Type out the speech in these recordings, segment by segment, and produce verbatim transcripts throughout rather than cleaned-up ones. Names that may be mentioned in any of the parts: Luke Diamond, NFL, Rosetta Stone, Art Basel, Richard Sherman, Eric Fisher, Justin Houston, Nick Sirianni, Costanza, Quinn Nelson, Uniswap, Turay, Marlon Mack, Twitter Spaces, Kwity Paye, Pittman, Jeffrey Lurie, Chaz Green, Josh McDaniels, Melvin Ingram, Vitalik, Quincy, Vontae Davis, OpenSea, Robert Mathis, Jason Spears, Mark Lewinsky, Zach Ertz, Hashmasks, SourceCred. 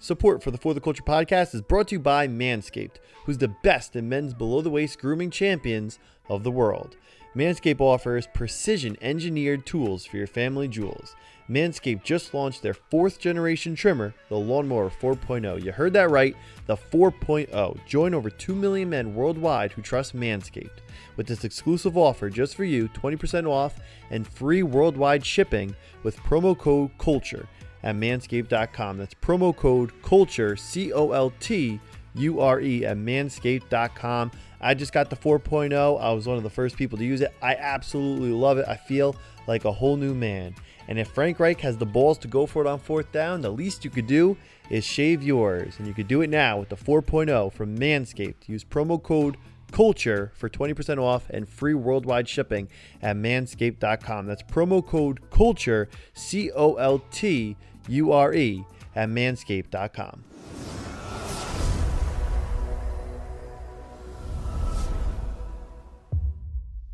Support for the For the Culture podcast is brought to you by Manscaped, who's the best in men's below-the-waist grooming champions of the world. Manscaped offers precision-engineered tools for your family jewels. Manscaped just launched their fourth-generation trimmer, the Lawn Mower four point oh. You heard that right, the four point oh. Join over two million men worldwide who trust Manscaped. With this exclusive offer just for you, twenty percent off and free worldwide shipping with promo code CULTURE at manscaped dot com. That's promo code CULTURE, C O L T U R E, at manscaped dot com. I just got the four point oh. I was one of the first people to use it. I absolutely love it. I feel like a whole new man. And if Frank Reich has the balls to go for it on fourth down, the least you could do is shave yours. And you could do it now with the four point oh from Manscaped. Use promo code CULTURE for twenty percent off and free worldwide shipping at manscaped dot com. That's promo code CULTURE, C O L T U R E, at manscaped dot com.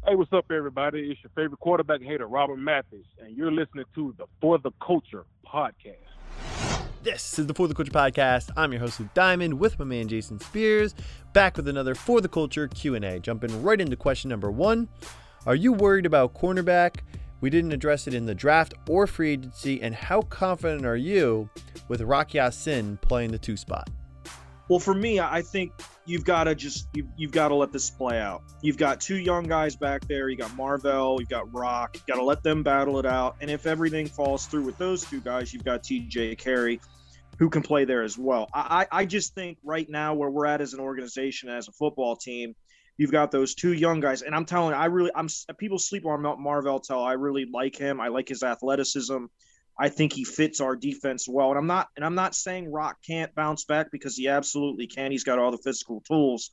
Hey, what's up, everybody? It's your favorite quarterback hater, Robert Mathis, and you're listening to the For the Culture podcast. This is the For the Culture podcast. I'm your host, Luke Diamond, with my man, Jason Spears, back with another For the Culture Q and A. Jumping right into question number one. Are you worried about cornerback? We didn't address it in the draft or free agency, and how confident are you with Rock Ya-Sin playing the two spot? Well, for me, I think you've got to just you, you've got to let this play out. You've got two young guys back there. You got Marvell, you've got Rock. You've got to let them battle it out. And if everything falls through with those two guys, you've got T J Carey, who can play there as well. I, I just think right now where we're at as an organization, as a football team, you've got those two young guys. And I'm telling you, I really, I'm people sleep on Marvell Tell. I really like him. I like his athleticism. I think he fits our defense well. And I'm not and I'm not saying Rock can't bounce back, because he absolutely can. He's got all the physical tools.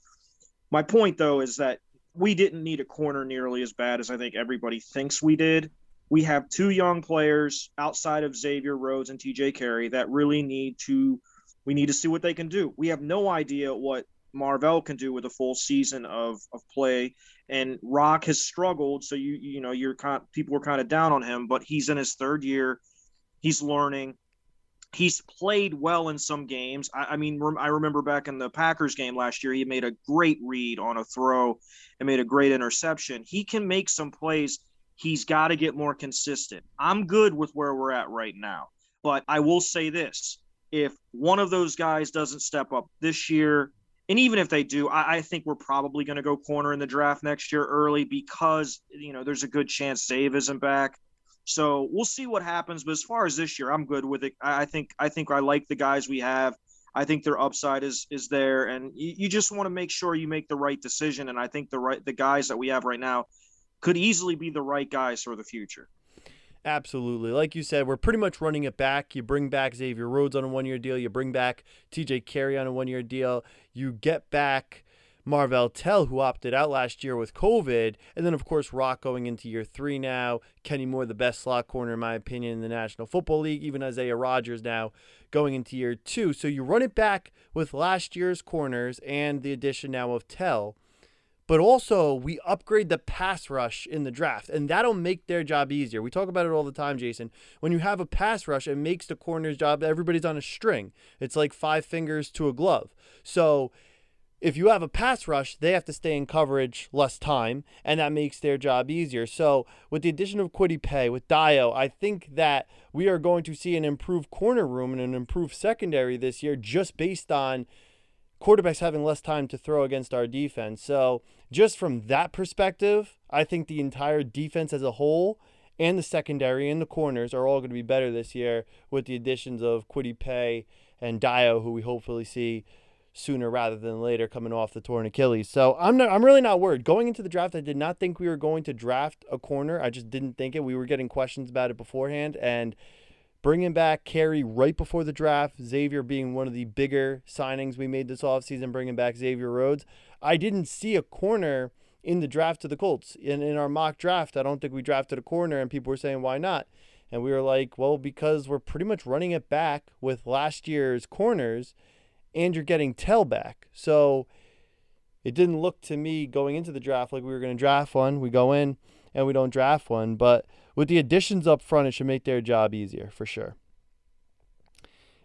My point, though, is that we didn't need a corner nearly as bad as I think everybody thinks we did. We have two young players outside of Xavier Rhodes and T J Carey that really need to – we need to see what they can do. We have no idea what Marvell can do with a full season of, of play. And Rock has struggled, so, you you know, you're kind of, people were kind of down on him, but he's in his third year. He's learning. He's played well in some games. I, I mean, rem- I remember back in the Packers game last year, he made a great read on a throw and made a great interception. He can make some plays. He's got to get more consistent. I'm good with where we're at right now. But I will say this. If one of those guys doesn't step up this year, and even if they do, I, I think we're probably going to go corner in the draft next year early, because, you know, there's a good chance Dave isn't back. So we'll see what happens. But as far as this year, I'm good with it. I think I think I like the guys we have. I think their upside is is there. And you, you just want to make sure you make the right decision. And I think the right the guys that we have right now could easily be the right guys for the future. Absolutely. Like you said, we're pretty much running it back. You bring back Xavier Rhodes on a one-year deal. You bring back T J Carey on a one-year deal. You get back Marvell Tell, who opted out last year with COVID, and then, of course, Rock going into year three now. Kenny Moore, the best slot corner, in my opinion, in the National Football League. Even Isaiah Rodgers now going into year two. So you run it back with last year's corners and the addition now of Tell. But also, we upgrade the pass rush in the draft, and that'll make their job easier. We talk about it all the time, Jason. When you have a pass rush, it makes the corner's job. Everybody's on a string. It's like five fingers to a glove. So if you have a pass rush, they have to stay in coverage less time, and that makes their job easier. So with the addition of Kwity Paye, with Dio, I think that we are going to see an improved corner room and an improved secondary this year, just based on quarterbacks having less time to throw against our defense. So just from that perspective, I think the entire defense as a whole and the secondary and the corners are all going to be better this year with the additions of Kwity Paye and Dio, who we hopefully see sooner rather than later, coming off the torn Achilles. So I'm not, I'm really not worried. Going into the draft, I did not think we were going to draft a corner. I just didn't think it. We were getting questions about it beforehand, and bringing back Carey right before the draft, Xavier being one of the bigger signings we made this offseason, bringing back Xavier Rhodes. I didn't see a corner in the draft to the Colts. In, in our mock draft, I don't think we drafted a corner, and people were saying, why not? And we were like, well, because we're pretty much running it back with last year's corners, and you're getting Tell back. So it didn't look to me going into the draft like we were going to draft one. We go in and we don't draft one. But with the additions up front, it should make their job easier for sure.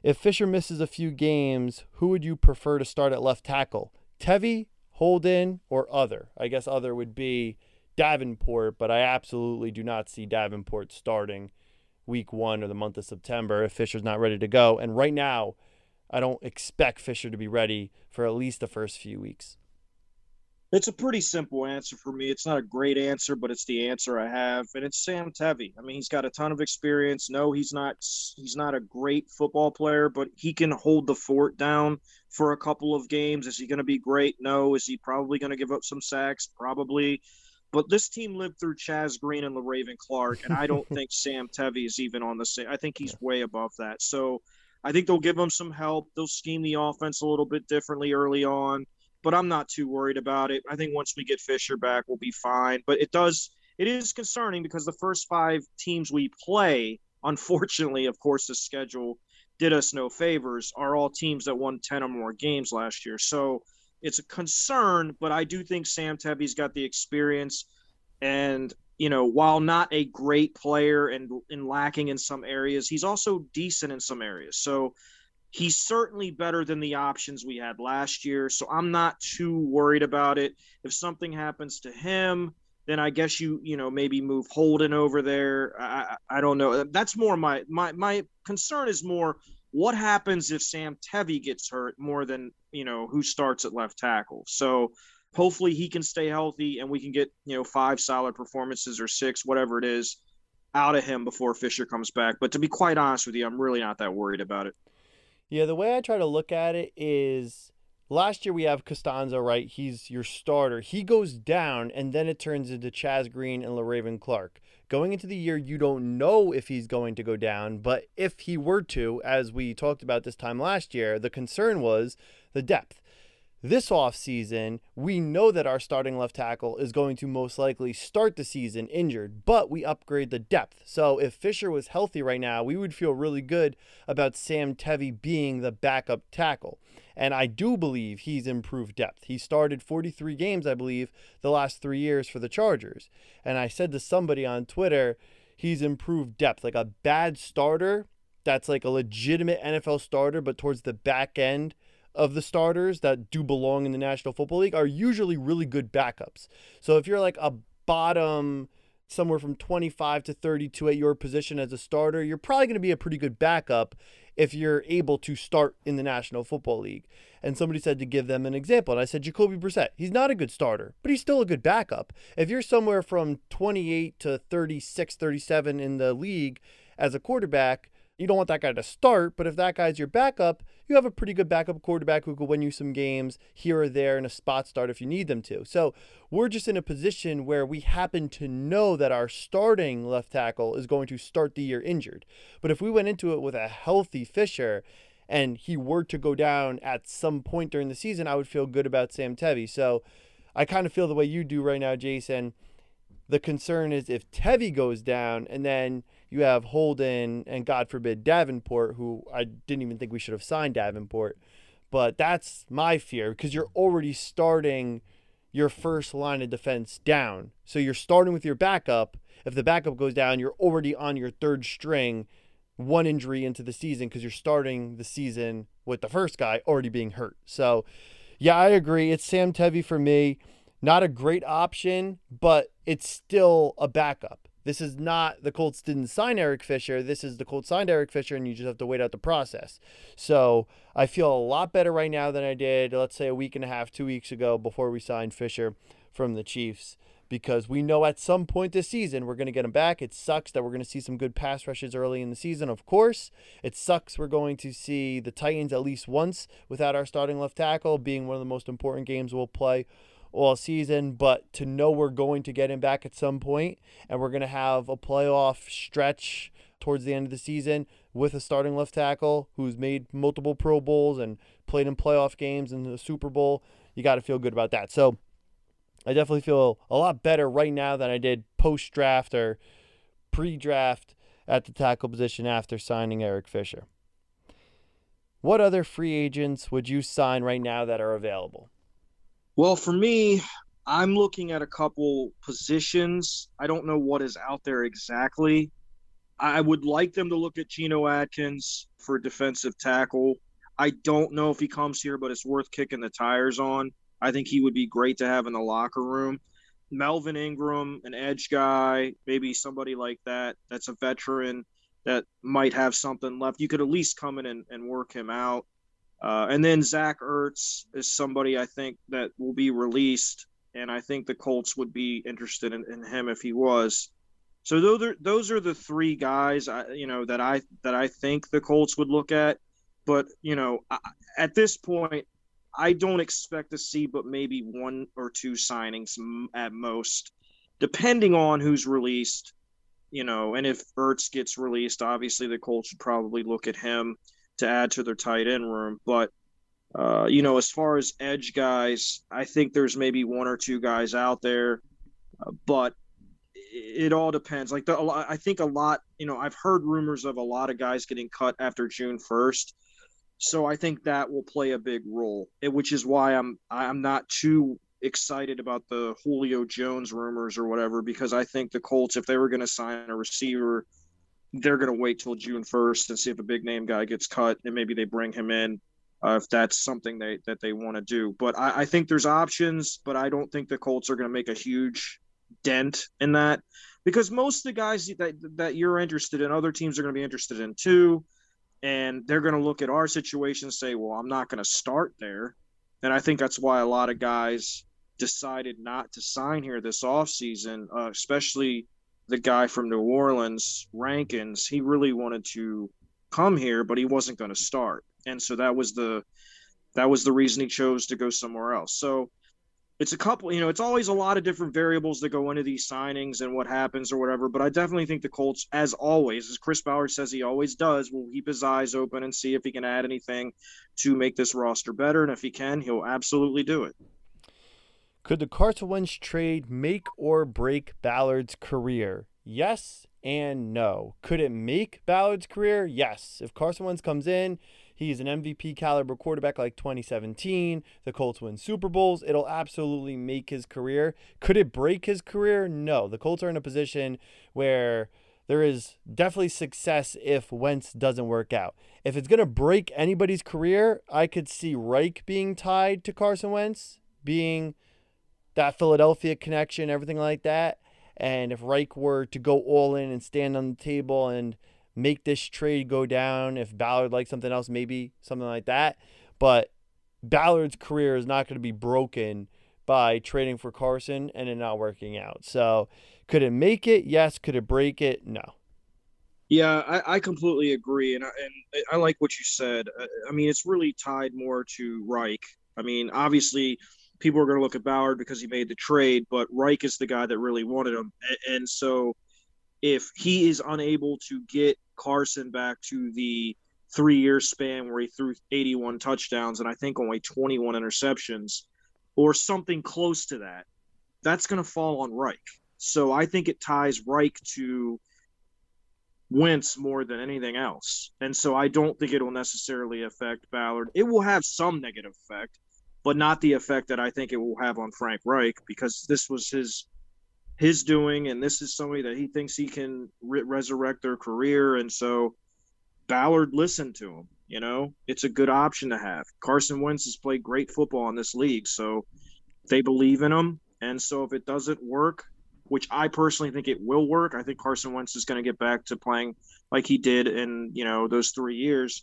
If Fisher misses a few games, who would you prefer to start at left tackle? Tevi, Holden, or other? I guess other would be Davenport, but I absolutely do not see Davenport starting week one or the month of September if Fisher's not ready to go. And right now, I don't expect Fisher to be ready for at least the first few weeks. It's a pretty simple answer for me. It's not a great answer, but it's the answer I have. And it's Sam Tevi. I mean, he's got a ton of experience. No, he's not he's not a great football player, but he can hold the fort down for a couple of games. Is he going to be great? No. Is he probably going to give up some sacks? Probably. But this team lived through Chaz Green and LaRaven Clark, and I don't think Sam Tevi is even on the same. I think he's way above that. So I think they'll give him some help. They'll scheme the offense a little bit differently early on. But I'm not too worried about it. I think once we get Fisher back, we'll be fine. But it does, it is concerning because the first five teams we play, unfortunately, of course, the schedule did us no favors, are all teams that won ten or more games last year. So it's a concern, but I do think Sam Tevi's got the experience. And, you know, while not a great player and, and lacking in some areas, he's also decent in some areas. So he's certainly better than the options we had last year, so I'm not too worried about it. If something happens to him, then I guess you, you know, maybe move Holden over there. I, I don't know. That's more my, my my concern is more what happens if Sam Tevi gets hurt more than, you know, who starts at left tackle. So hopefully he can stay healthy and we can get, you know, five solid performances or six, whatever it is, out of him before Fisher comes back. But to be quite honest with you, I'm really not that worried about it. Yeah, the way I try to look at it is last year we have Costanza, right? He's your starter. He goes down, and then it turns into Chaz Green and LaRaven Clark. Going into the year, you don't know if he's going to go down, but if he were to, as we talked about this time last year, the concern was the depth. This offseason, we know that our starting left tackle is going to most likely start the season injured, but we upgrade the depth. So if Fisher was healthy right now, we would feel really good about Sam Tevi being the backup tackle. And I do believe he's improved depth. He started forty-three games, I believe, the last three years for the Chargers. And I said to somebody on Twitter, he's improved depth. Like a bad starter, that's like a legitimate N F L starter, but towards the back end of the starters that do belong in the National Football League are usually really good backups. So if you're like a bottom somewhere from twenty-five to thirty-two at your position as a starter, you're probably going to be a pretty good backup if you're able to start in the National Football League. And somebody said to give them an example, and I said Jacoby Brissett. He's not a good starter, but he's still a good backup. If you're somewhere from twenty-eight to thirty-six, thirty-seven in the league as a quarterback, you don't want that guy to start, but if that guy's your backup, you have a pretty good backup quarterback who could win you some games here or there in a spot start if you need them to. So we're just in a position where we happen to know that our starting left tackle is going to start the year injured. But if we went into it with a healthy Fisher and he were to go down at some point during the season, I would feel good about Sam Tevi. So I kind of feel the way you do right now, Jason. The concern is if Tevi goes down and then you have Holden and, God forbid, Davenport, who I didn't even think we should have signed Davenport. But that's my fear because you're already starting your first line of defense down. So you're starting with your backup. If the backup goes down, you're already on your third string, one injury into the season because you're starting the season with the first guy already being hurt. So, yeah, I agree. It's Sam Tevi for me. Not a great option, but it's still a backup. This is not the Colts didn't sign Eric Fisher. This is the Colts signed Eric Fisher, and you just have to wait out the process. So I feel a lot better right now than I did, let's say, a week and a half, two weeks ago before we signed Fisher from the Chiefs because we know at some point this season we're going to get him back. It sucks that we're going to see some good pass rushes early in the season, of course. It sucks we're going to see the Titans at least once without our starting left tackle being one of the most important games we'll play all season, but to know we're going to get him back at some point and we're going to have a playoff stretch towards the end of the season with a starting left tackle who's made multiple Pro Bowls and played in playoff games and the Super Bowl, you got to feel good about that. So I definitely feel a lot better right now than I did post-draft or pre-draft at the tackle position after signing Eric Fisher. What other free agents would you sign right now that are available? Well, for me, I'm looking at a couple positions. I don't know what is out there exactly, I would like them to look at Geno Atkins for defensive tackle. I don't know if he comes here, but it's worth kicking the tires on. I think he would be great to have in the locker room. Melvin Ingram, an edge guy, maybe somebody like that that's a veteran that might have something left. You could at least come in and, and work him out. Uh, and then Zach Ertz is somebody I think that will be released, and I think the Colts would be interested in, in him if he was. So those are, those are the three guys, I, you know, that I that I think the Colts would look at. But, you know, I, at this point, I don't expect to see but maybe one or two signings at most, depending on who's released, you know. And if Ertz gets released, obviously the Colts would probably look at him to add to their tight end room. But, uh, you know, as far as edge guys, I think there's maybe one or two guys out there. Uh, but it, it all depends. Like, the, I think a lot, you know, I've heard rumors of a lot of guys getting cut after June first. So I think that will play a big role, which is why I'm I'm not too excited about the Julio Jones rumors or whatever, because I think the Colts, if they were going to sign a receiver, they're going to wait till June first and see if a big name guy gets cut, and maybe they bring him in uh, if that's something they, that they want to do. But I, I think there's options, but I don't think the Colts are going to make a huge dent in that, because most of the guys that that you're interested in, other teams are going to be interested in too. And they're going to look at our situation and say, well, I'm not going to start there. And I think that's why a lot of guys decided not to sign here this offseason, uh, especially the guy from New Orleans, Rankins. He really wanted to come here, but he wasn't going to start. And so that was the that was the reason he chose to go somewhere else. So it's a couple, you know, it's always a lot of different variables that go into these signings and what happens or whatever. But I definitely think the Colts, as always, as Chris Ballard says he always does, will keep his eyes open and see if he can add anything to make this roster better. And if he can, he'll absolutely do it. Could the Carson Wentz trade make or break Ballard's career? Yes and no. Could it make Ballard's career? Yes. If Carson Wentz comes in, he's an M V P caliber quarterback like twenty seventeen. The Colts win Super Bowls. It'll absolutely make his career. Could it break his career? No. The Colts are in a position where there is definitely success if Wentz doesn't work out. If it's going to break anybody's career, I could see Reich being tied to Carson Wentz, being that Philadelphia connection, everything like that. And if Reich were to go all in and stand on the table and make this trade go down, if Ballard likes something else, maybe something like that. But Ballard's career is not going to be broken by trading for Carson and it not working out. So could it make it? Yes. Could it break it? No. Yeah, I, I completely agree. And I, and I like what you said. I mean, it's really tied more to Reich. I mean, obviously people are going to look at Ballard because he made the trade, but Reich is the guy that really wanted him. And so if he is unable to get Carson back to the three-year span where he threw eighty-one touchdowns and I think only twenty-one interceptions or something close to that, that's going to fall on Reich. So I think it ties Reich to Wentz more than anything else. And so I don't think it will necessarily affect Ballard. It will have some negative effect, but not the effect that I think it will have on Frank Reich, because this was his – his doing, and this is somebody that he thinks he can re- resurrect their career. And so Ballard listened to him. You know, it's a good option to have. Carson Wentz has played great football in this league, so they believe in him. And so if it doesn't work, which I personally think it will work, I think Carson Wentz is going to get back to playing like he did in, you know, those three years.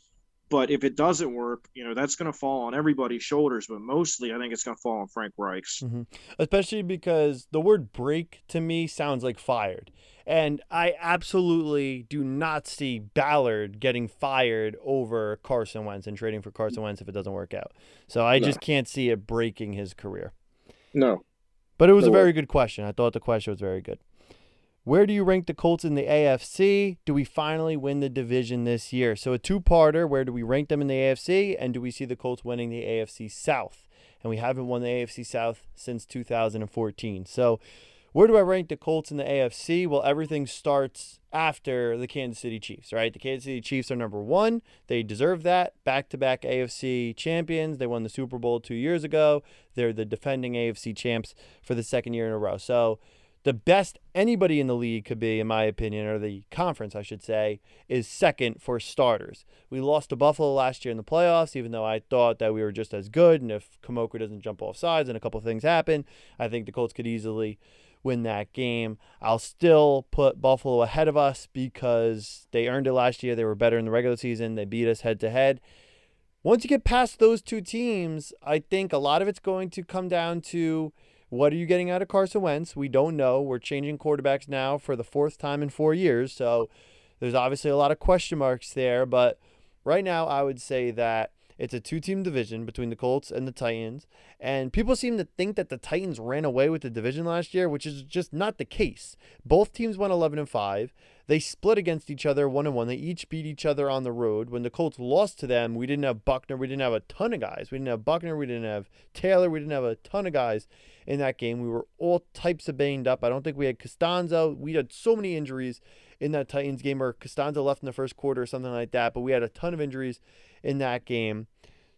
But if it doesn't work, you know, that's going to fall on everybody's shoulders. But mostly I think it's going to fall on Frank Reich's. Mm-hmm. Especially because the word break to me sounds like fired. And I absolutely do not see Ballard getting fired over Carson Wentz and trading for Carson Wentz if it doesn't work out. So I no. just can't see it breaking his career. No. But it was no a very way. good question. I thought the question was very good. Where do you rank the Colts in the A F C? Do we finally win the division this year? So a two-parter, where do we rank them in the A F C, and do we see the Colts winning the A F C South? And we haven't won the A F C South since two thousand fourteen. So where do I rank the Colts in the A F C? Well, everything starts after the Kansas City Chiefs, right? The Kansas City Chiefs are number one. They deserve that. Back-to-back A F C champions. They won the Super Bowl two years ago. They're the defending A F C champs for the second year in a row. So The best anybody in the league could be, in my opinion, or the conference, I should say, is second for starters. We lost to Buffalo last year in the playoffs, even though I thought that we were just as good. And if Kamoka doesn't jump off sides and a couple things happen, I think the Colts could easily win that game. I'll still put Buffalo ahead of us because they earned it last year. They were better in the regular season. They beat us head-to-head. Once you get past those two teams, I think a lot of it's going to come down to, what are you getting out of Carson Wentz? We don't know. We're changing quarterbacks now for the fourth time in four years. So there's obviously a lot of question marks there. But right now, I would say that it's a two-team division between the Colts and the Titans. And people seem to think that the Titans ran away with the division last year, which is just not the case. Both teams went eleven and five. They split against each other one and one. They each beat each other on the road. When the Colts lost to them, we didn't have Buckner. We didn't have a ton of guys. We didn't have Buckner. We didn't have Taylor. We didn't have a ton of guys in that game. We were all types of banged up. I don't think we had Costanza. We had so many injuries in that Titans game, or Costanza left in the first quarter or something like that. But we had a ton of injuries in that game.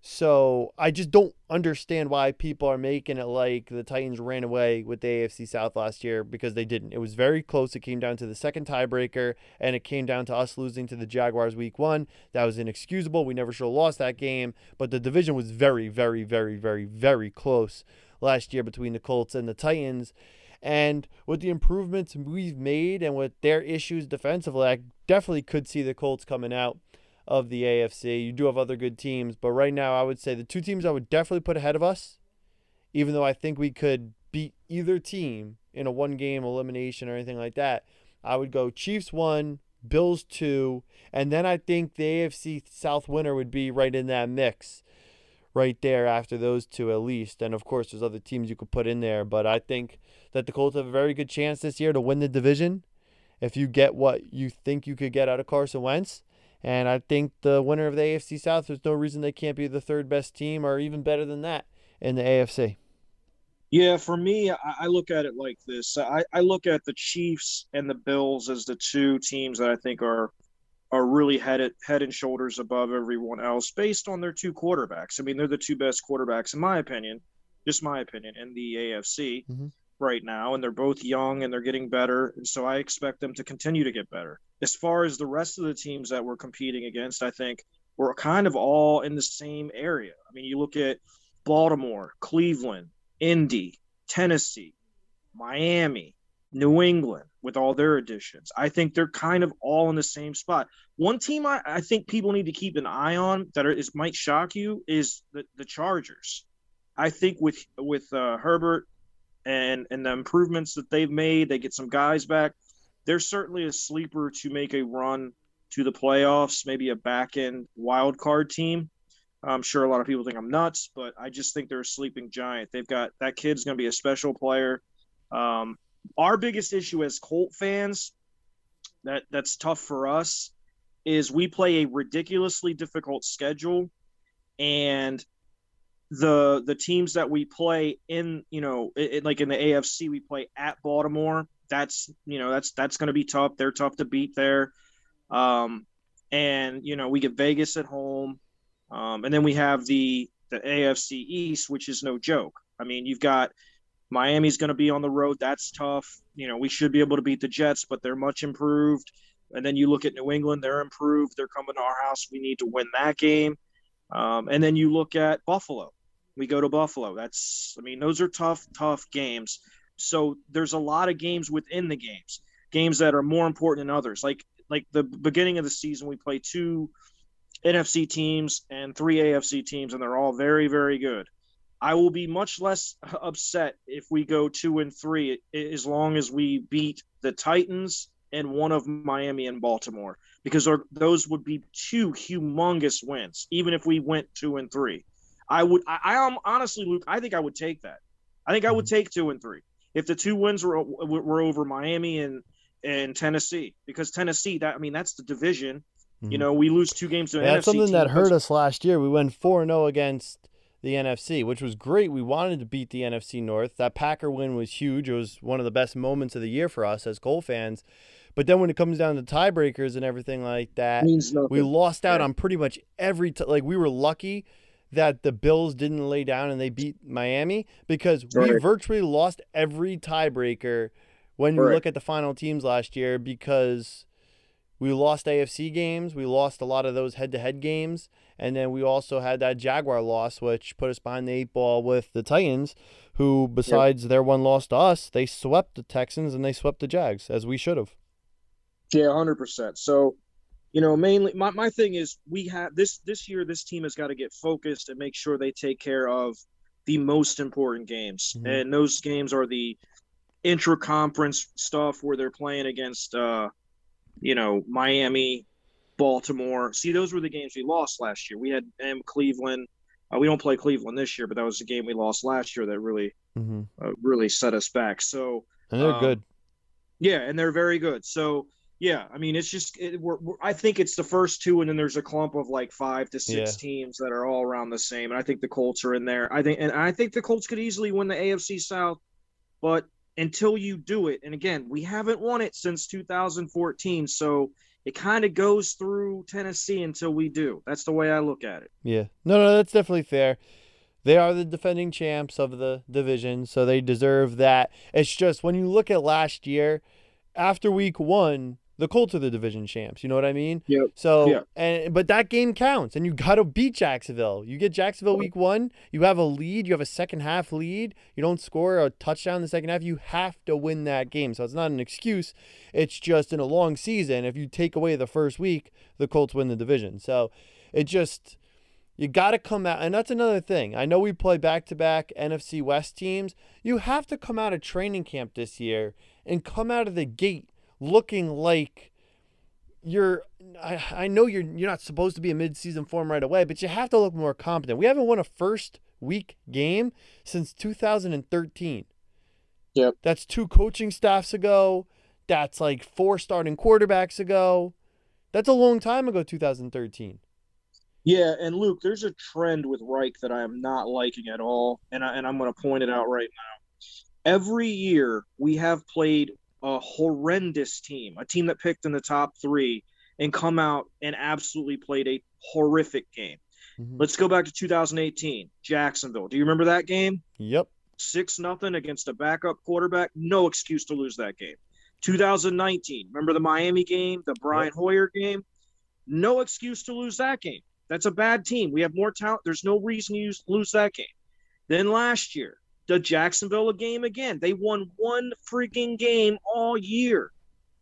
So I just don't understand why people are making it like the Titans ran away with the A F C South last year, because they didn't. It was very close. It came down to the second tiebreaker, and it came down to us losing to the Jaguars week one. That was inexcusable. We never should have lost that game. But the division was very, very, very, very, very close last year between the Colts and the Titans. And with the improvements we've made and with their issues defensively, I definitely could see the Colts coming out of the A F C. You do have other good teams, but right now I would say the two teams I would definitely put ahead of us, even though I think we could beat either team in a one-game elimination or anything like that. I would go Chiefs one, Bills two, and then I think the A F C South winner would be right in that mix right there after those two at least. And of course there's other teams you could put in there, but I think that the Colts have a very good chance this year to win the division if you get what you think you could get out of Carson Wentz. And I think the winner of the A F C South, there's no reason they can't be the third best team or even better than that in the A F C. Yeah, for me, I look at it like this. I, I look at the Chiefs and the Bills as the two teams that I think are are really headed, head and shoulders above everyone else based on their two quarterbacks. I mean, they're the two best quarterbacks, in my opinion, just my opinion, in the A F C mm-hmm. right now. And they're both young and they're getting better. And so I expect them to continue to get better. As far as the rest of the teams that we're competing against, I think we're kind of all in the same area. I mean, you look at Baltimore, Cleveland, Indy, Tennessee, Miami, New England with all their additions. I think they're kind of all in the same spot. One team I, I think people need to keep an eye on that are, is might shock you is the, the Chargers. I think with with uh, Herbert and and the improvements that they've made, they get some guys back. They're certainly a sleeper to make a run to the playoffs, maybe a back-end wild card team. I'm sure a lot of people think I'm nuts, but I just think they're a sleeping giant. They've got – that kid's going to be a special player. Um, our biggest issue as Colt fans that that's tough for us is we play a ridiculously difficult schedule, and the the teams that we play in, you know, it, like in the A F C, we play at Baltimore. That's, you know, that's, that's going to be tough. They're tough to beat there. Um, and, you know, we get Vegas at home. Um, and then we have the, the A F C East, which is no joke. I mean, you've got Miami's going to be on the road. That's tough. You know, we should be able to beat the Jets, but they're much improved. And then you look at New England, they're improved. They're coming to our house. We need to win that game. Um, and then you look at Buffalo. We go to Buffalo. That's, I mean, those are tough, tough games. So there's a lot of games within the games, games that are more important than others. Like like the beginning of the season, we play two N F C teams and three A F C teams, and they're all very, very good. I will be much less upset if we go two and three as long as we beat the Titans and one of Miami and Baltimore, because our, those would be two humongous wins, even if we went two and three. I would, I, I honestly, Luke, I think I would take that. I think I would take two and three. If the two wins were were over Miami and and Tennessee, because Tennessee, that I mean, that's the division. Mm-hmm. You know, we lose two games to an N F C team. That's something that hurt us last year. We went four and oh against the N F C, which was great. We wanted to beat the N F C North. That Packer win was huge. It was one of the best moments of the year for us as Colts fans. But then when it comes down to tiebreakers and everything like that, we lost out yeah. on pretty much every t- – like we were lucky – that the Bills didn't lay down and they beat Miami, because we virtually lost every tiebreaker when right. you look at the final teams last year, because we lost A F C games, we lost a lot of those head-to-head games, and then we also had that Jaguar loss, which put us behind the eight ball with the Titans, who, besides yep. their one loss to us, they swept the Texans and they swept the Jags, as we should have. Yeah, one hundred percent. So, you know, mainly my, my thing is we have this this year, this team has got to get focused and make sure they take care of the most important games. Mm-hmm. And those games are the intra-conference stuff where they're playing against, uh, you know, Miami, Baltimore. See, those were the games we lost last year. We had M Cleveland. Uh, we don't play Cleveland this year, but that was the game we lost last year that really, mm-hmm. uh, really set us back. So and they're um, good. Yeah, and they're very good. So, yeah, I mean, it's just it, – we're, we're, I think it's the first two, and then there's a clump of like five to six yeah. teams that are all around the same. And I think the Colts are in there. I think, and I think the Colts could easily win the A F C South, but until you do it – and again, we haven't won it since two thousand fourteen, so – it kind of goes through Tennessee until we do. That's the way I look at it. Yeah. No, no, that's definitely fair. They are the defending champs of the division, so they deserve that. It's just when you look at last year, after week one, the Colts are the division champs. You know what I mean? Yep. So, yeah. and but that game counts, and you got to beat Jacksonville. You get Jacksonville week one, you have a lead, you have a second-half lead. You don't score a touchdown in the second half. You have to win that game. So it's not an excuse. It's just in a long season, if you take away the first week, the Colts win the division. So it just – you got to come out – and that's another thing. I know we play back-to-back N F C West teams. You have to come out of training camp this year and come out of the gate looking like you're I, I know you're you're not supposed to be in mid-season form right away, but you have to look more competent. We haven't won a first week game since two thousand thirteen. Yep. That's two coaching staffs ago. That's like four starting quarterbacks ago. That's a long time ago, two thousand thirteen. Yeah, and Luke, there's a trend with Reich that I am not liking at all, and I, and I'm going to point it out right now. Every year we have played a horrendous team, a team that picked in the top three, and come out and absolutely played a horrific game. Mm-hmm. Let's go back to two thousand eighteen, Jacksonville. Do you remember that game? Yep. six nothing against a backup quarterback. No excuse to lose that game. two thousand nineteen, remember the Miami game, the Brian yep. Hoyer game? No excuse to lose that game. That's a bad team. We have more talent. There's no reason you lose that game. Then last year, the Jacksonville game again. They won one freaking game all year.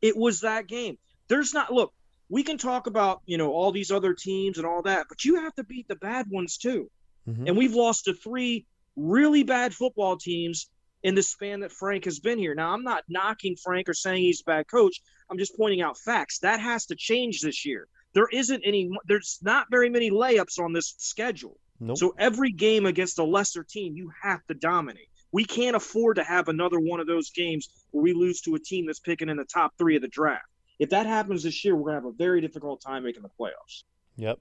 It was that game. There's not – look, we can talk about, you know, all these other teams and all that, but you have to beat the bad ones too. Mm-hmm. And we've lost to three really bad football teams in the span that Frank has been here. Now, I'm not knocking Frank or saying he's a bad coach. I'm just pointing out facts. That has to change this year. There isn't any – there's not very many layups on this schedule. Nope. So every game against a lesser team, you have to dominate. We can't afford to have another one of those games where we lose to a team that's picking in the top three of the draft. If that happens this year, we're going to have a very difficult time making the playoffs. Yep.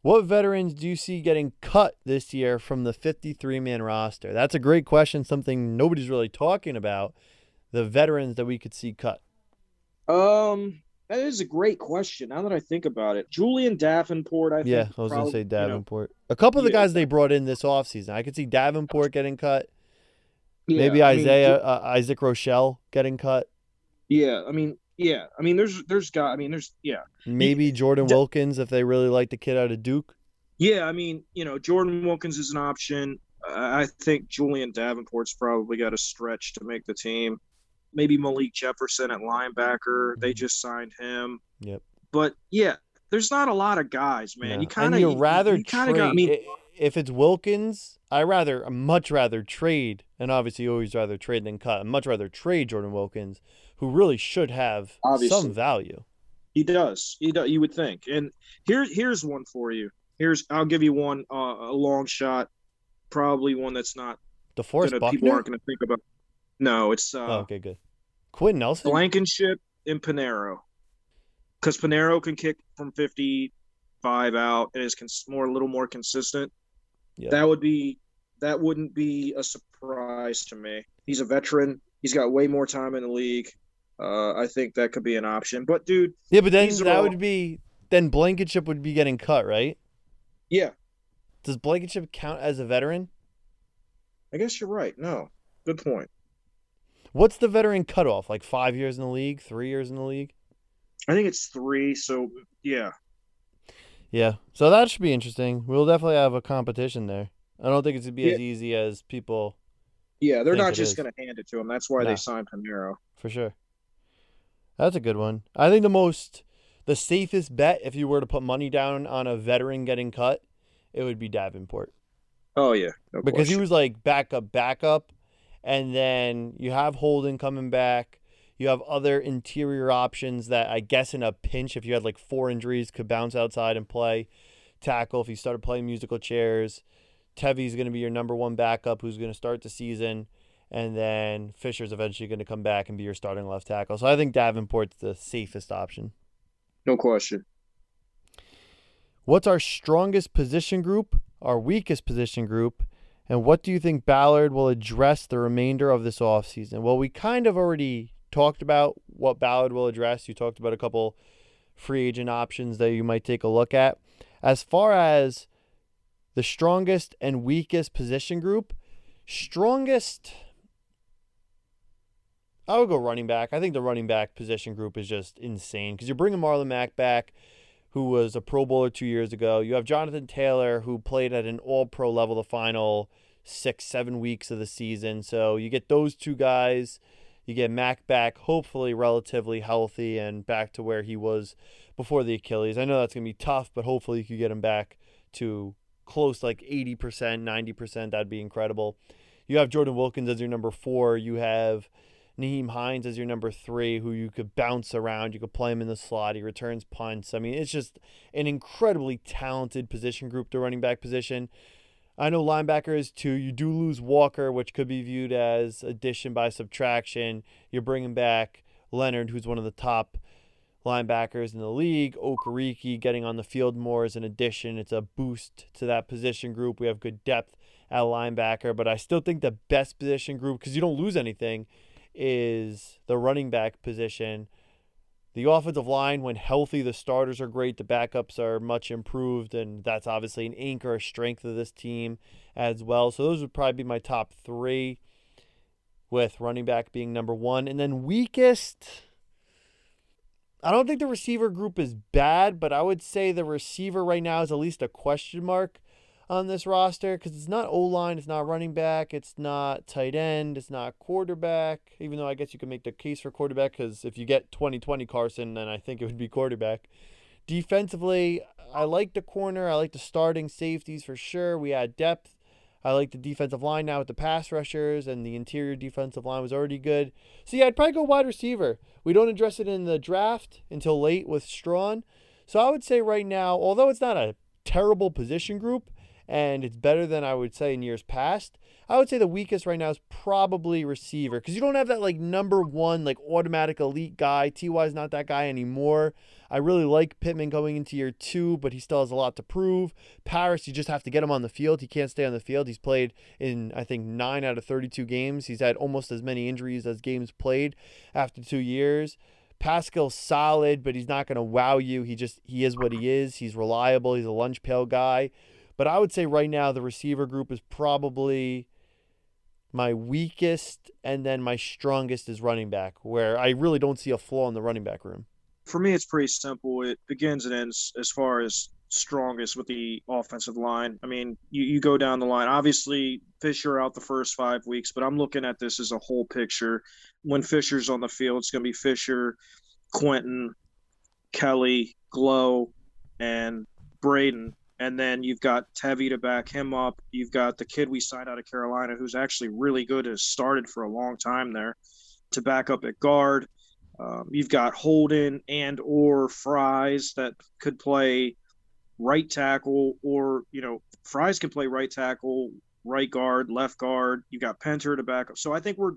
What veterans do you see getting cut this year from the fifty-three man roster? That's a great question, something nobody's really talking about, the veterans that we could see cut. Um... That is a great question. Now that I think about it, Julian Davenport, I think. Yeah, I was going to say Davenport. You know, a couple of the yeah. guys they brought in this offseason. I could see Davenport getting cut. Yeah, Maybe Isaiah, I mean, uh, Isaac Rochelle getting cut. Yeah, I mean, yeah. I mean, there's, there's guys. I mean, there's, yeah. Maybe Jordan da- Wilkins if they really like the kid out of Duke. Yeah, I mean, you know, Jordan Wilkins is an option. Uh, I think Julian Davenport's probably got a stretch to make the team. Maybe Malik Jefferson at linebacker. They just signed him. Yep. But, yeah, there's not a lot of guys, man. No. You kind of you, rather you trade. Got, I mean, if it's Wilkins, I rather, much rather trade, and obviously always rather trade than cut. I'd much rather trade Jordan Wilkins, who really should have obviously. some value. He does. He does. You would think. And here, here's one for you. Here's I'll give you one, uh, a long shot, probably one that's not – DeForest Buckner? People aren't going to think about. No, it's uh, – oh, okay, good. Quinn Nelson? Blankenship and Pinero. Because Pinero can kick from fifty-five out and is cons- more a little more consistent. Yep. That would be that wouldn't be a surprise to me. He's a veteran. He's got way more time in the league. Uh, I think that could be an option. But dude, yeah, but then that all... would be then Blankenship would be getting cut, right? Yeah. Does Blankenship count as a veteran? I guess you're right. No. Good point. What's the veteran cutoff? Like five years in the league, three years in the league? I think it's three, so yeah. Yeah, so that should be interesting. We'll definitely have a competition there. I don't think it's going to be yeah. as easy as people Yeah, they're not just going to hand it to him. That's why nah. they signed Pinero. For sure. That's a good one. I think the most, the safest bet, if you were to put money down on a veteran getting cut, it would be Davenport. Oh, yeah. No because question. He was like backup, backup. And then you have Holden coming back. You have other interior options that I guess in a pinch, if you had like four injuries, could bounce outside and play tackle. If you started playing musical chairs, Tevi's going to be your number one backup who's going to start the season. And then Fisher's eventually going to come back and be your starting left tackle. So I think Davenport's the safest option. No question. What's our strongest position group, our weakest position group, and what do you think Ballard will address the remainder of this offseason? Well, we kind of already talked about what Ballard will address. You talked about a couple free agent options that you might take a look at. As far as the strongest and weakest position group, strongest, I would go running back. I think the running back position group is just insane because you're bringing Marlon Mack back, who was a Pro Bowler two years ago. You have Jonathan Taylor, who played at an all-pro level the final six, seven weeks of the season. So you get those two guys. You get Mack back, hopefully relatively healthy and back to where he was before the Achilles. I know that's going to be tough, but hopefully you can get him back to close like eighty percent, ninety percent. That'd be incredible. You have Jordan Wilkins as your number four. You have Nyheim Hines as your number three, who you could bounce around. You could play him in the slot. He returns punts. I mean, it's just an incredibly talented position group, the running back position. I know linebacker is two. You do lose Walker, which could be viewed as addition by subtraction. You're bringing back Leonard, who's one of the top linebackers in the league. Okereke getting on the field more is an addition. It's a boost to that position group. We have good depth at linebacker, but I still think the best position group, because you don't lose anything, is the running back position. The offensive line, when healthy, the starters are great. The backups are much improved, and that's obviously an anchor, a strength of this team as well. So those would probably be my top three, with running back being number one. And then weakest, I don't think the receiver group is bad, but I would say the receiver right now is at least a question mark on this roster, because it's not O-line, it's not running back, it's not tight end, it's not quarterback, even though I guess you can make the case for quarterback, because if you get twenty twenty Carson, then I think it would be quarterback. Defensively, I like the corner, I like the starting safeties for sure, we add depth, I like the defensive line now with the pass rushers, and the interior defensive line was already good. So yeah, I'd probably go wide receiver. We don't address it in the draft until late with Strawn, so I would say right now, although it's not a terrible position group, and it's better than I would say in years past, I would say the weakest right now is probably receiver, because you don't have that like number one, like automatic elite guy. T Y is not that guy anymore. I really like Pittman going into year two, but he still has a lot to prove. Paris, you just have to get him on the field. He can't stay on the field. He's played in, I think, nine out of thirty-two games. He's had almost as many injuries as games played after two years. Pascal's solid, but he's not going to wow you. He just, he is what he is. He's reliable. He's a lunch pail guy. But I would say right now the receiver group is probably my weakest, and then my strongest is running back, where I really don't see a flaw in the running back room. For me, it's pretty simple. It begins and ends as far as strongest with the offensive line. I mean, you, you go down the line. Obviously, Fisher out the first five weeks, but I'm looking at this as a whole picture. When Fisher's on the field, it's going to be Fisher, Quentin, Kelly, Glow, and Braden. And then you've got Tevi to back him up. You've got the kid we signed out of Carolina, who's actually really good, has started for a long time there, to back up at guard. Um, you've got Holden and or Fries that could play right tackle, or, you know, Fries can play right tackle, right guard, left guard. You've got Penter to back up. So I think we're,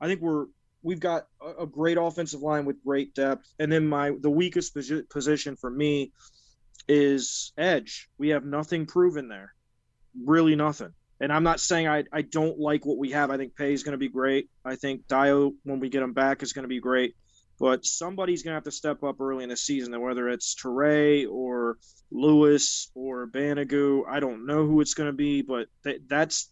I think we're, we've got a, a great offensive line with great depth. And then my, the weakest posi- position for me is edge. We have nothing proven there, really nothing. And I'm not saying I I don't like what we have. I think Paye is going to be great. I think Dio, when we get him back, is going to be great. But somebody's going to have to step up early in the season, and whether it's Turay or Lewis or Banogu, I don't know who it's going to be, but th- that's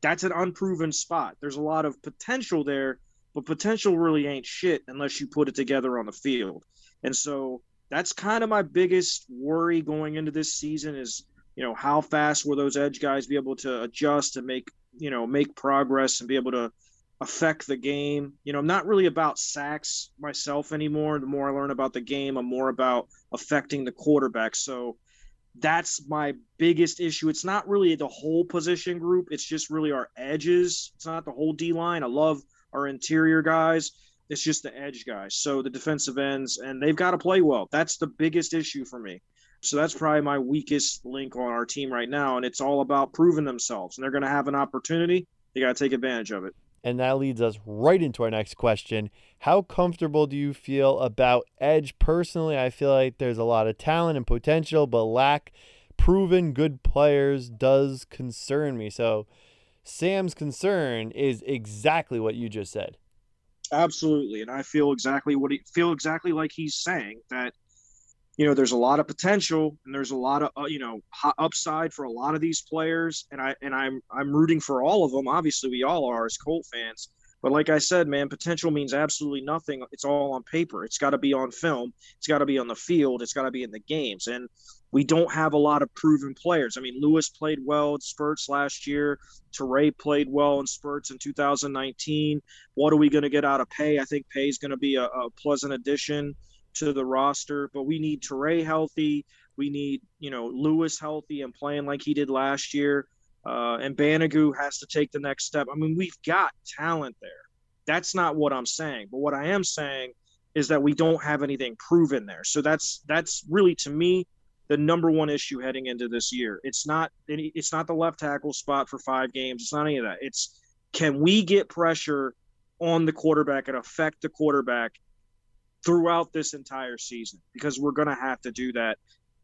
that's an unproven spot. There's a lot of potential there, but potential really ain't shit unless you put it together on the field. And so that's kind of my biggest worry going into this season is, you know, how fast will those edge guys be able to adjust and make, you know, make progress and be able to affect the game. You know, I'm not really about sacks myself anymore. The more I learn about the game, I'm more about affecting the quarterback. So that's my biggest issue. It's not really the whole position group. It's just really our edges. It's not the whole D-line. I love our interior guys. It's just the edge guys. So the defensive ends, and they've got to play well. That's the biggest issue for me. So that's probably my weakest link on our team right now, and it's all about proving themselves. And they're going to have an opportunity. They got to take advantage of it. And that leads us right into our next question. How comfortable do you feel about edge? Personally, I feel like there's a lot of talent and potential, but lack proven good players does concern me. So Sam's concern is exactly what you just said. Absolutely. And I feel exactly what he feel exactly like he's saying, that, you know, there's a lot of potential and there's a lot of, uh, you know, upside for a lot of these players. And I, and I'm, I'm rooting for all of them. Obviously we all are as Colt fans, but like I said, man, potential means absolutely nothing. It's all on paper. It's got to be on film. It's got to be on the field. It's got to be in the games. And we don't have a lot of proven players. I mean, Lewis played well in spurts last year. Turay played well in spurts in two thousand nineteen. What are we going to get out of Paye? I think Paye is going to be a, a pleasant addition to the roster, but we need Turay healthy. We need, you know, Lewis healthy and playing like he did last year. Uh, and Banogu has to take the next step. I mean, we've got talent there. That's not what I'm saying. But what I am saying is that we don't have anything proven there. So that's, that's really, to me, the number one issue heading into this year. It's not, any, it's not the left tackle spot for five games. It's not any of that. It's, can we get pressure on the quarterback and affect the quarterback throughout this entire season, because we're going to have to do that.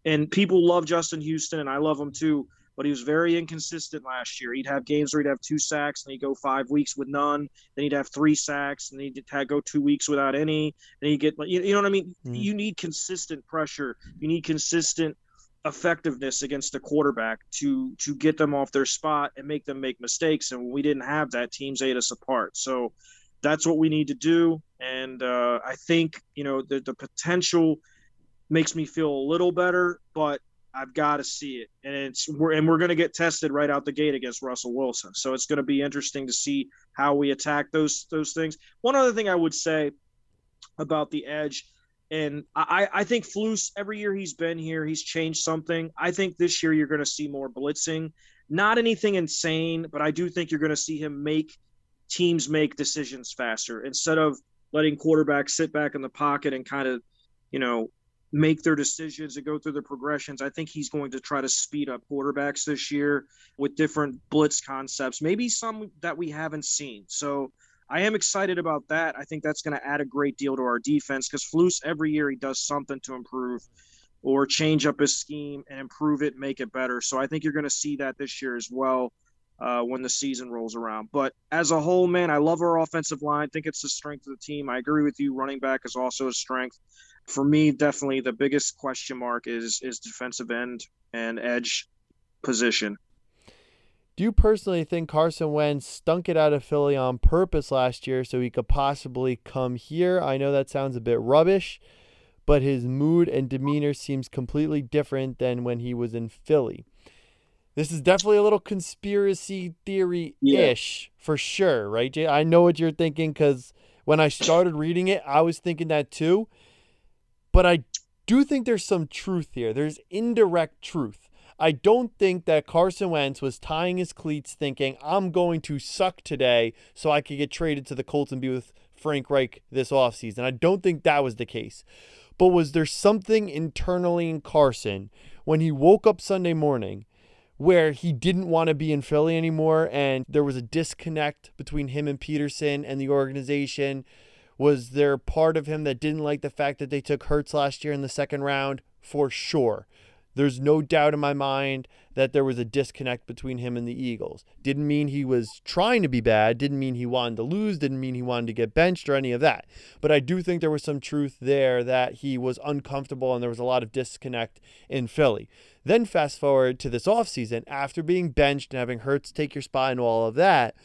And people love Justin Houston, and I love him too, but he was very inconsistent last year. He'd have games where he'd have two sacks, and he'd go five weeks with none. Then he'd have three sacks, and he'd go two weeks without any. And he'd get, you know what I mean? Mm. You need consistent pressure. You need consistent effectiveness against the quarterback to to get them off their spot and make them make mistakes. And when we didn't have that, teams ate us apart. So that's what we need to do. And uh, I think, you know, the, the potential makes me feel a little better, but I've got to see it. And it's we're, and we're going to get tested right out the gate against Russell Wilson. So it's going to be interesting to see how we attack those those things. One other thing I would say about the edge, and I, I think Flus, every year he's been here, he's changed something. I think this year you're going to see more blitzing. Not anything insane, but I do think you're going to see him make – teams make decisions faster instead of letting quarterbacks sit back in the pocket and kind of, you know, make their decisions and go through the progressions. I think he's going to try to speed up quarterbacks this year with different blitz concepts, maybe some that we haven't seen. So I am excited about that. I think that's going to add a great deal to our defense, because Flus, every year he does something to improve or change up his scheme and improve it, make it better. So I think you're going to see that this year as well. Uh, when the season rolls around. But as a whole, man, I love our offensive line. I think it's the strength of the team. I agree with you. Running back is also a strength. For me, definitely the biggest question mark is is defensive end and edge position. Do you personally think Carson Wentz stunk it out of Philly on purpose last year so he could possibly come here? I know that sounds a bit rubbish, but his mood and demeanor seems completely different than when he was in Philly. This is definitely a little conspiracy theory-ish, yeah, for sure, right, Jay? I know what you're thinking, because when I started reading it, I was thinking that too. But I do think there's some truth here. There's indirect truth. I don't think that Carson Wentz was tying his cleats thinking, I'm going to suck today so I could get traded to the Colts and be with Frank Reich this offseason. I don't think that was the case. But was there something internally in Carson when he woke up Sunday morning where he didn't want to be in Philly anymore, and there was a disconnect between him and Peterson and the organization? Was there part of him that didn't like the fact that they took Hurts last year in the second round? For sure. There's no doubt in my mind that there was a disconnect between him and the Eagles. Didn't mean he was trying to be bad. Didn't mean he wanted to lose. Didn't mean he wanted to get benched or any of that. But I do think there was some truth there that he was uncomfortable and there was a lot of disconnect in Philly. Then fast forward to this offseason, after being benched and having Hurts take your spot and all of that,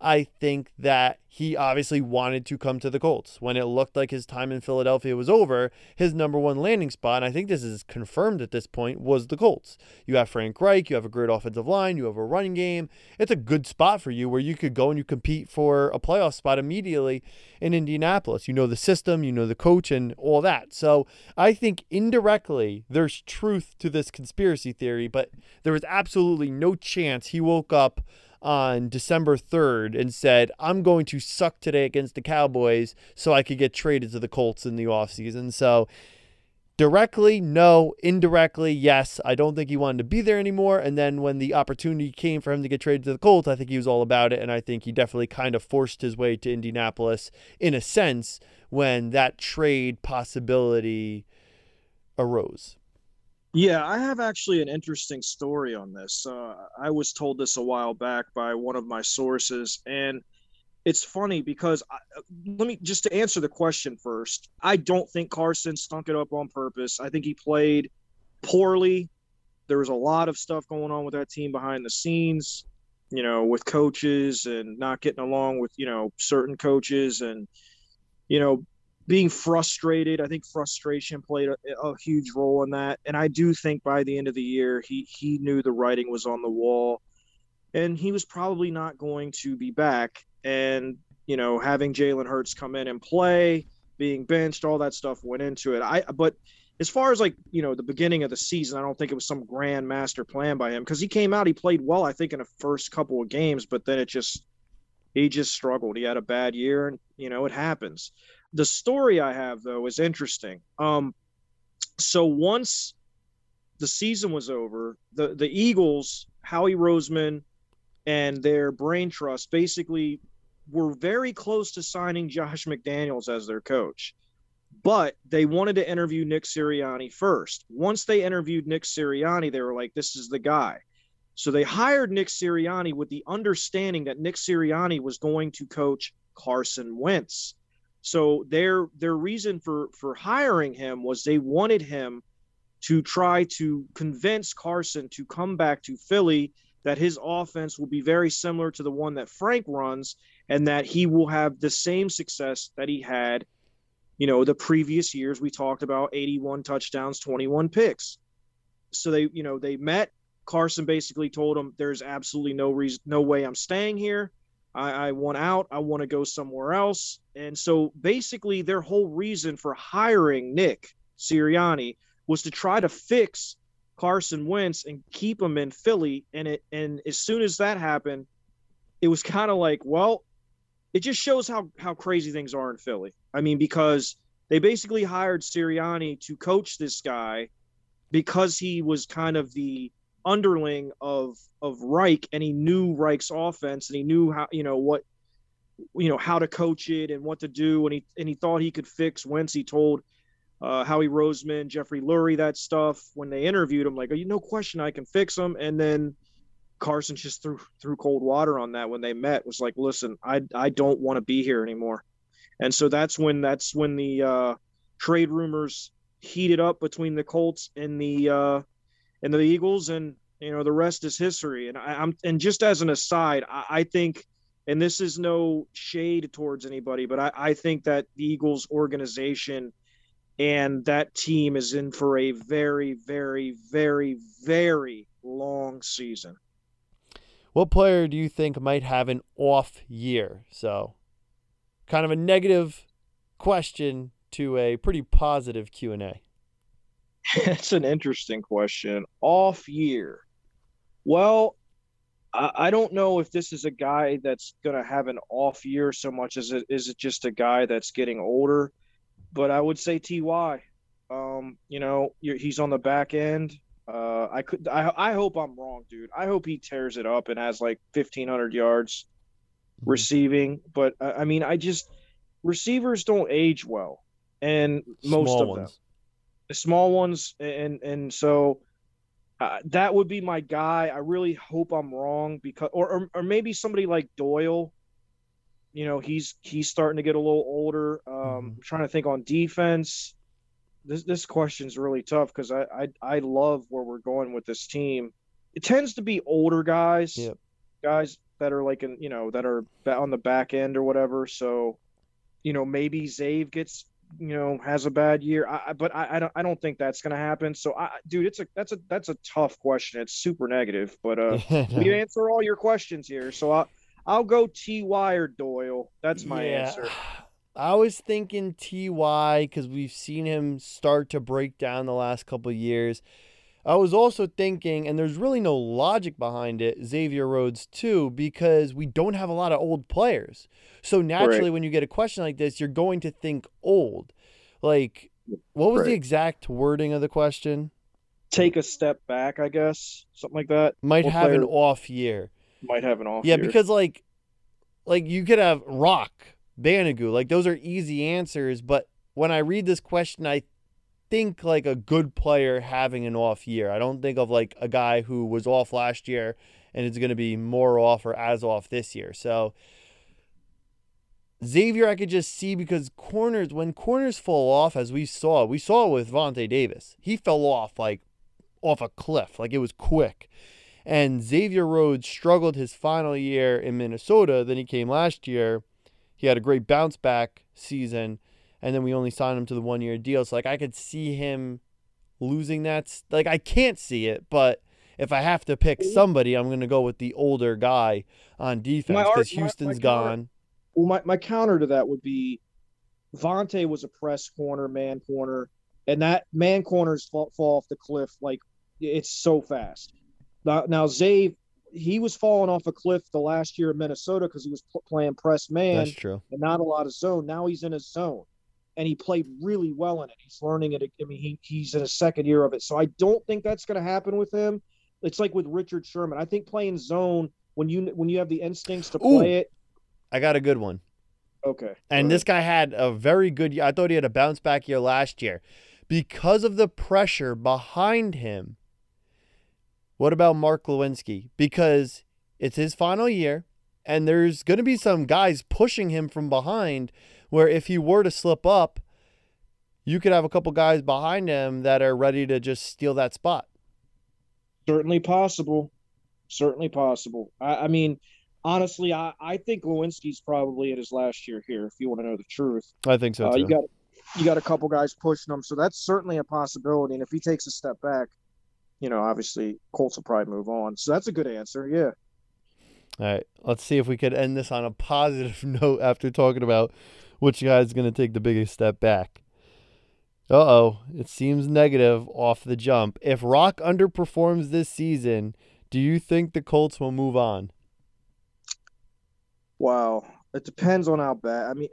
I think that he obviously wanted to come to the Colts. When it looked like his time in Philadelphia was over, his number one landing spot, and I think this is confirmed at this point, was the Colts. You have Frank Reich, you have a great offensive line, you have a running game. It's a good spot for you where you could go and you compete for a playoff spot immediately in Indianapolis. You know the system, you know the coach, and all that. So I think indirectly there's truth to this conspiracy theory, but there was absolutely no chance he woke up on December third and said, I'm going to suck today against the Cowboys so I could get traded to the Colts in the offseason. So directly, no. Indirectly, yes. I don't think he wanted to be there anymore. And then when the opportunity came for him to get traded to the Colts, I think he was all about it. And I think he definitely kind of forced his way to Indianapolis in a sense when that trade possibility arose. Yeah, I have actually an interesting story on this. Uh, I was told this a while back by one of my sources, and it's funny because I, let me just to answer the question first. I don't think Carson stunk it up on purpose. I think he played poorly. There was a lot of stuff going on with that team behind the scenes, you know, with coaches and not getting along with, you know, certain coaches and, you know, being frustrated. I think frustration played a, a huge role in that. And I do think by the end of the year, he he knew the writing was on the wall and he was probably not going to be back. And, you know, having Jalen Hurts come in and play, being benched, all that stuff went into it. I But as far as like, you know, the beginning of the season, I don't think it was some grand master plan by him because he came out, he played well, I think, in the first couple of games, but then it just, he just struggled. He had a bad year and, you know, it happens. The story I have, though, is interesting. Um, so once the season was over, the, the Eagles, Howie Roseman, and their brain trust basically were very close to signing Josh McDaniels as their coach. But they wanted to interview Nick Sirianni first. Once they interviewed Nick Sirianni, they were like, this is the guy. So they hired Nick Sirianni with the understanding that Nick Sirianni was going to coach Carson Wentz. So their their reason for, for hiring him was they wanted him to try to convince Carson to come back to Philly, that his offense will be very similar to the one that Frank runs and that he will have the same success that he had, you know, the previous years. We talked about eighty-one touchdowns, twenty-one picks. So they, you know, they met. Carson basically told him there's absolutely no reason, no way I'm staying here. I, I want out. I want to go somewhere else. And so basically their whole reason for hiring Nick Sirianni was to try to fix Carson Wentz and keep him in Philly. And it, and as soon as that happened, it was kind of like, well, it just shows how, how crazy things are in Philly. I mean, because they basically hired Sirianni to coach this guy because he was kind of the underling of of Reich, and he knew Reich's offense, and he knew how, you know, what, you know, how to coach it and what to do, and he and he thought he could fix Wentz. He told uh, Howie Roseman, Jeffrey Lurie that stuff when they interviewed him, like, oh, no question, I can fix him. And then Carson just threw threw cold water on that when they met. Was like, listen, I I don't want to be here anymore. And so that's when that's when the uh, trade rumors heated up between the Colts and the. Uh, And the Eagles, and, you know, the rest is history. And I, I'm, and just as an aside, I, I think, and this is no shade towards anybody, but I, I think that the Eagles organization and that team is in for a very, very, very, very long season. What player do you think might have an off year? So, kind of a negative question to a pretty positive Q and A. That's an interesting question. Off year. Well, I, I don't know if this is a guy that's going to have an off year so much as it is it just a guy that's getting older. But I would say T Y. Um, you know, you're, he's on the back end. Uh, I could. I, I hope I'm wrong, dude. I hope he tears it up and has like fifteen hundred yards receiving. But I, I mean, I just receivers don't age well, and most Small of ones. them. The small ones, and and so uh, that would be my guy. I really hope I'm wrong, because, or, or or maybe somebody like Doyle. You know, he's he's starting to get a little older. Um, mm-hmm. I'm trying to think on defense. This this question's really tough because I, I I love where we're going with this team. It tends to be older guys, yep. guys that are like in, you know, that are on the back end or whatever. So, you know, maybe Zave gets, you know, has a bad year. I, but I, I don't I don't think that's going to happen. So, I, dude, it's a that's a that's a tough question. It's super negative, but uh, we answer all your questions here. So I, I'll go T Y or Doyle. That's my yeah. answer. I was thinking T Y because we've seen him start to break down the last couple of years. I was also thinking, and there's really no logic behind it, Xavier Rhodes too, because we don't have a lot of old players. So naturally, right. when you get a question like this, you're going to think old. Like, what was right. the exact wording of the question? Take a step back, I guess. Something like that. Might old have player. an off year. Might have an off yeah, year. Yeah, because like, like you could have Rock, Banogu. Like, those are easy answers. But when I read this question, I think like a good player having an off year. I don't think of like a guy who was off last year and it's going to be more off or as off this year. So Xavier, I could just see, because corners, when corners fall off, as we saw, we saw with Vontae Davis, he fell off like off a cliff. Like, it was quick. And Xavier Rhodes struggled his final year in Minnesota. Then he came last year. He had a great bounce back season. And then we only signed him to the one-year deal. So, like, I could see him losing that. Like, I can't see it, but if I have to pick somebody, I'm going to go with the older guy on defense because Houston's my, my gone. Counter, well, my, my counter to that would be Vontae was a press corner, man corner, and that man corners fall, fall off the cliff. Like, it's so fast. Now, now Zave, he was falling off a cliff the last year in Minnesota because he was p- playing press man. That's true. And not a lot of zone. Now he's in his zone. And he played really well in it. He's learning it. I mean, he he's in his second year of it. So I don't think that's going to happen with him. It's like with Richard Sherman. I think playing zone, when you when you have the instincts to Ooh, play it. I got a good one. Okay. And this guy had a very good year. I thought he had a bounce back year last year. Because of the pressure behind him, what about Mark Lewinsky? Because it's his final year, and there's going to be some guys pushing him from behind, where if he were to slip up, you could have a couple guys behind him that are ready to just steal that spot. Certainly possible. Certainly possible. I, I mean, honestly, I, I think Lewinsky's probably in his last year here, if you want to know the truth. I think so, uh, too. You got, you got a couple guys pushing him, so that's certainly a possibility. And if he takes a step back, you know, obviously Colts will probably move on. So that's a good answer, yeah. All right, let's see if we could end this on a positive note after talking about which guy's going to take the biggest step back. Uh-oh, it seems negative off the jump. If Rock underperforms this season, do you think the Colts will move on? Wow, it depends on how bad. I mean,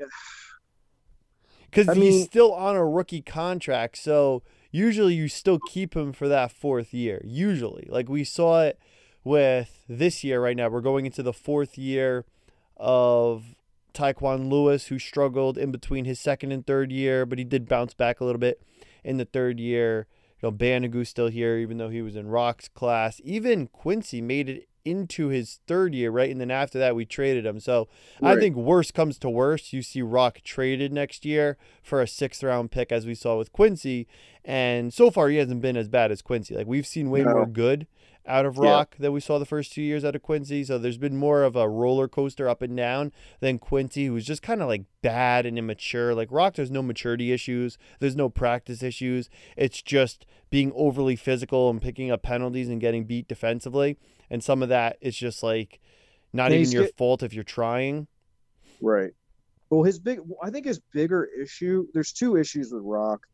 because he's mean, still on a rookie contract, so usually you still keep him for that fourth year. Usually, like we saw it with this year right now. We're going into the fourth year of Tyquan Lewis, who struggled in between his second and third year, but he did bounce back a little bit in the third year. You know, Banogu's still here, even though he was in Rock's class. Even Quincy made it into his third year, right? And then after that, we traded him. So right. I think worse comes to worse. You see Rock traded next year for a sixth-round pick, as we saw with Quincy. And so far, he hasn't been as bad as Quincy. Like, we've seen way no. more good out of Rock yeah. than we saw the first two years out of Quincy. So there's been more of a roller coaster up and down than Quincy, who's just kind of like bad and immature. Like Rock, there's no maturity issues. There's no practice issues. It's just being overly physical and picking up penalties and getting beat defensively. And some of that is just like not even your get, fault if you're trying. Right. Well, his big, I think his bigger issue, there's two issues with Rock.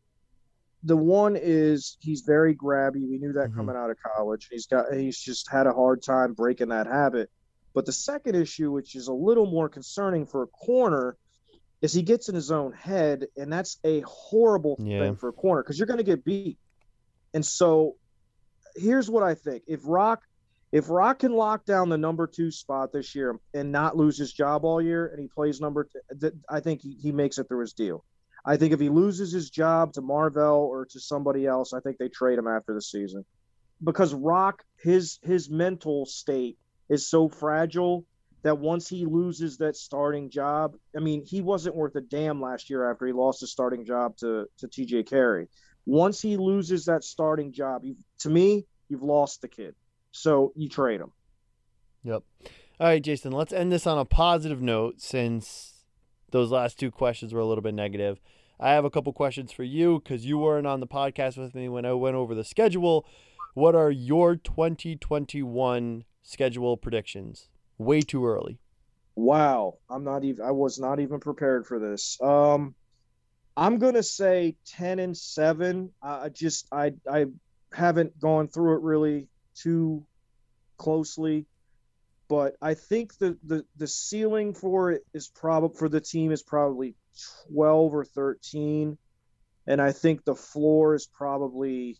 The one is he's very grabby. We knew that mm-hmm. coming out of college. He's got he's just had a hard time breaking that habit. But the second issue, which is a little more concerning for a corner, is he gets in his own head, and that's a horrible yeah. thing for a corner because you're going to get beat. And so here's what I think. If Rock if Rock can lock down the number two spot this year and not lose his job all year, and he plays number two, I think he, he makes it through his deal. I think if he loses his job to Marvell or to somebody else, I think they trade him after the season. Because Rock, his his mental state is so fragile that once he loses that starting job, I mean, he wasn't worth a damn last year after he lost his starting job to, to T J Carey. Once he loses that starting job, you, to me, you've lost the kid. So you trade him. Yep. All right, Jason, let's end this on a positive note since those last two questions were a little bit negative. I have a couple questions for you because you weren't on the podcast with me when I went over the schedule. What are your twenty twenty-one schedule predictions? Way too early. Wow, I'm not even. I was not even prepared for this. Um, I'm gonna say ten and seven. I just I I haven't gone through it really too closely, but I think the the, the ceiling for it is probably for the team is probably twelve or thirteen, and I think the floor is probably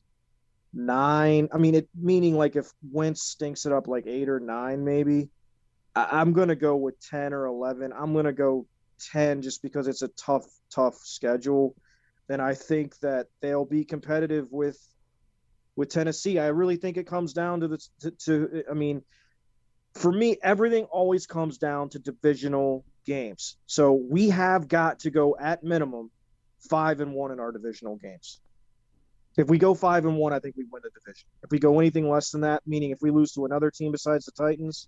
nine. I mean, it meaning like if Wentz stinks it up like eight or nine, maybe. I'm going to go with ten or eleven. I'm going to go ten just because it's a tough, tough schedule. And I think that they'll be competitive with with Tennessee. I really think it comes down to the to, to I mean, for me, everything always comes down to divisional games. So we have got to go at minimum five and one in our divisional games. If we go five and one, I think we win the division. If we go anything less than that, meaning if we lose to another team besides the Titans,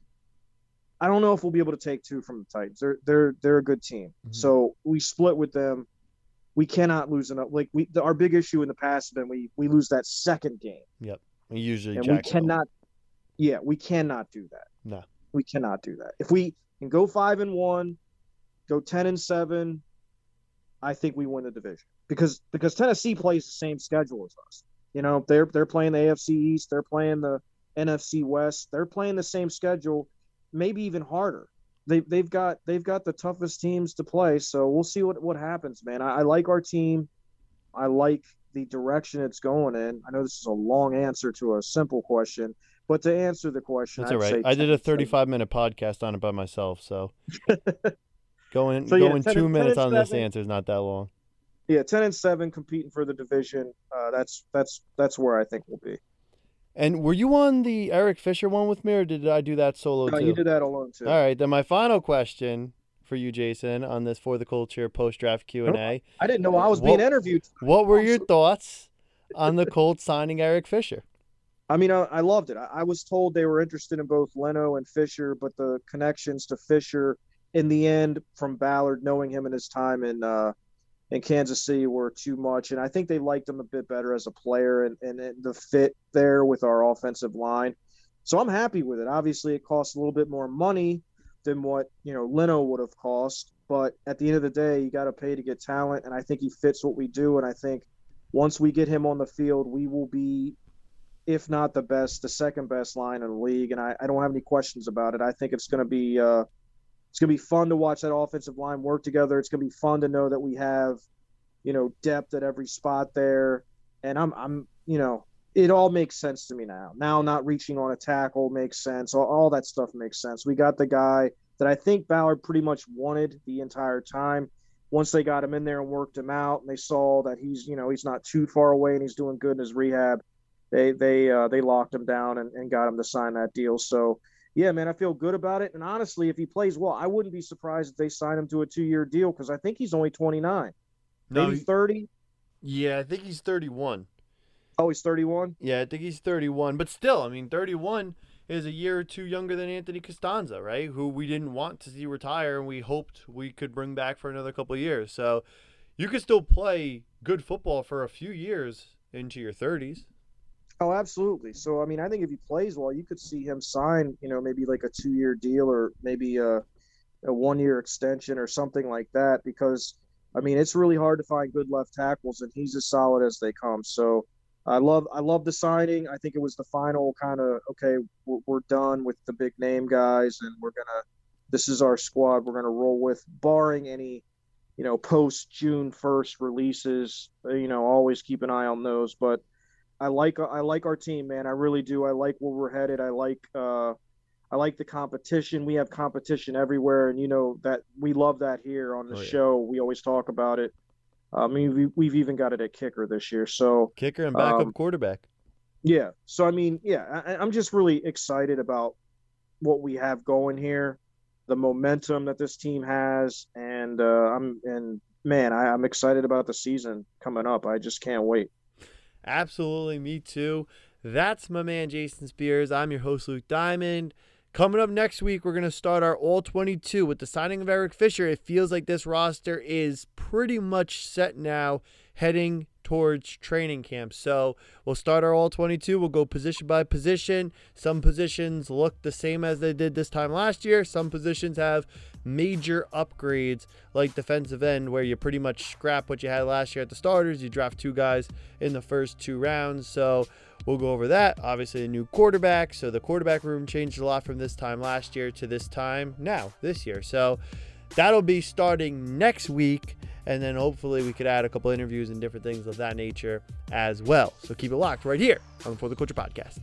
I don't know if we'll be able to take two from the Titans. They're they're they're a good team. Mm-hmm. So we split with them. We cannot lose enough. Like we, the, our big issue in the past has been we we lose that second game. Yep. We usually. And we cannot. Yeah, we cannot do that. No. We cannot do that. If we can go five and one, go ten and seven, I think we win the division because because Tennessee plays the same schedule as us. You know, they're they're playing the A F C East. They're playing the N F C West. They're playing the same schedule. Maybe even harder. They they've got they've got the toughest teams to play. So we'll see what, what happens, man. I, I like our team. I like the direction it's going in. I know this is a long answer to a simple question, but to answer the question, that's all right. I did a thirty-five minute podcast on it by myself, so going so, yeah, going two minutes on this answer is not that long. Yeah, ten and seven competing for the division. Uh, that's that's that's where I think we'll be. And were you on the Eric Fisher one with me, or did I do that solo too? No, you did that alone too. All right, then my final question for you, Jason, on this For the Culture post-draft Q and A. I didn't know I was what, being interviewed. What were your thoughts on the Colts signing Eric Fisher? I mean, I, I loved it. I, I was told they were interested in both Leno and Fisher, but the connections to Fisher in the end from Ballard, knowing him in his time in uh, in Kansas City were too much, and I think they liked him a bit better as a player and, and, and the fit there with our offensive line. So I'm happy with it. Obviously, it costs a little bit more money than what, you know, Leno would have cost, but at the end of the day, you got to pay to get talent, and I think he fits what we do, and I think once we get him on the field, we will be, if not the best, the second best line in the league, and I, I don't have any questions about it. I think it's going to be uh, – It's going to be fun to watch that offensive line work together. It's going to be fun to know that we have, you know, depth at every spot there. And I'm, I'm, you know, it all makes sense to me now. Now not reaching on a tackle makes sense. All, all that stuff makes sense. We got the guy that I think Ballard pretty much wanted the entire time. Once they got him in there and worked him out and they saw that he's, you know, he's not too far away and he's doing good in his rehab, they, they, uh, they locked him down and, and got him to sign that deal. So, yeah, man, I feel good about it. And honestly, if he plays well, I wouldn't be surprised if they sign him to a two-year deal because I think he's only twenty-nine. No, maybe thirty? Yeah, I think he's thirty-one. Oh, he's thirty-one? Yeah, I think he's thirty-one. But still, I mean, thirty-one is a year or two younger than Anthony Costanza, right, who we didn't want to see retire and we hoped we could bring back for another couple of years. So you could still play good football for a few years into your thirties. Oh, absolutely. So, I mean, I think if he plays well, you could see him sign, you know, maybe like a two-year deal or maybe a, a one-year extension or something like that because, I mean, it's really hard to find good left tackles, and he's as solid as they come. So I love I love the signing. I think it was the final kind of, okay, we're, we're done with the big-name guys, and we're going to – this is our squad we're going to roll with, barring any, you know, post-June first releases. You know, always keep an eye on those, but – I like I like our team, man. I really do. I like where we're headed. I like uh, I like the competition. We have competition everywhere, and you know that we love that here on the oh, yeah. show. We always talk about it. I mean, we, we've even got it at kicker this year. So kicker and backup um, quarterback. Yeah. So I mean, yeah, I, I'm just really excited about what we have going here, the momentum that this team has, and uh, I'm and man, I, I'm excited about the season coming up. I just can't wait. Absolutely, me too. That's my man Jason Spears. I'm your host Luke Diamond. Coming up next week, we're going to start our all twenty-two. With the signing of Eric Fisher, it feels like this roster is pretty much set now heading towards training camp. So we'll start our all twenty-two. We'll go position by position. Some positions look the same as they did this time last year. Some positions have major upgrades, like defensive end, where you pretty much scrap what you had last year at the starters. You draft two guys in the first two rounds. So we'll go over that. Obviously, a new quarterback. So the quarterback room changed a lot from this time last year to this time now, this year. So that'll be starting next week. And then hopefully we could add a couple interviews and different things of that nature as well. So keep it locked right here on the For the Culture podcast.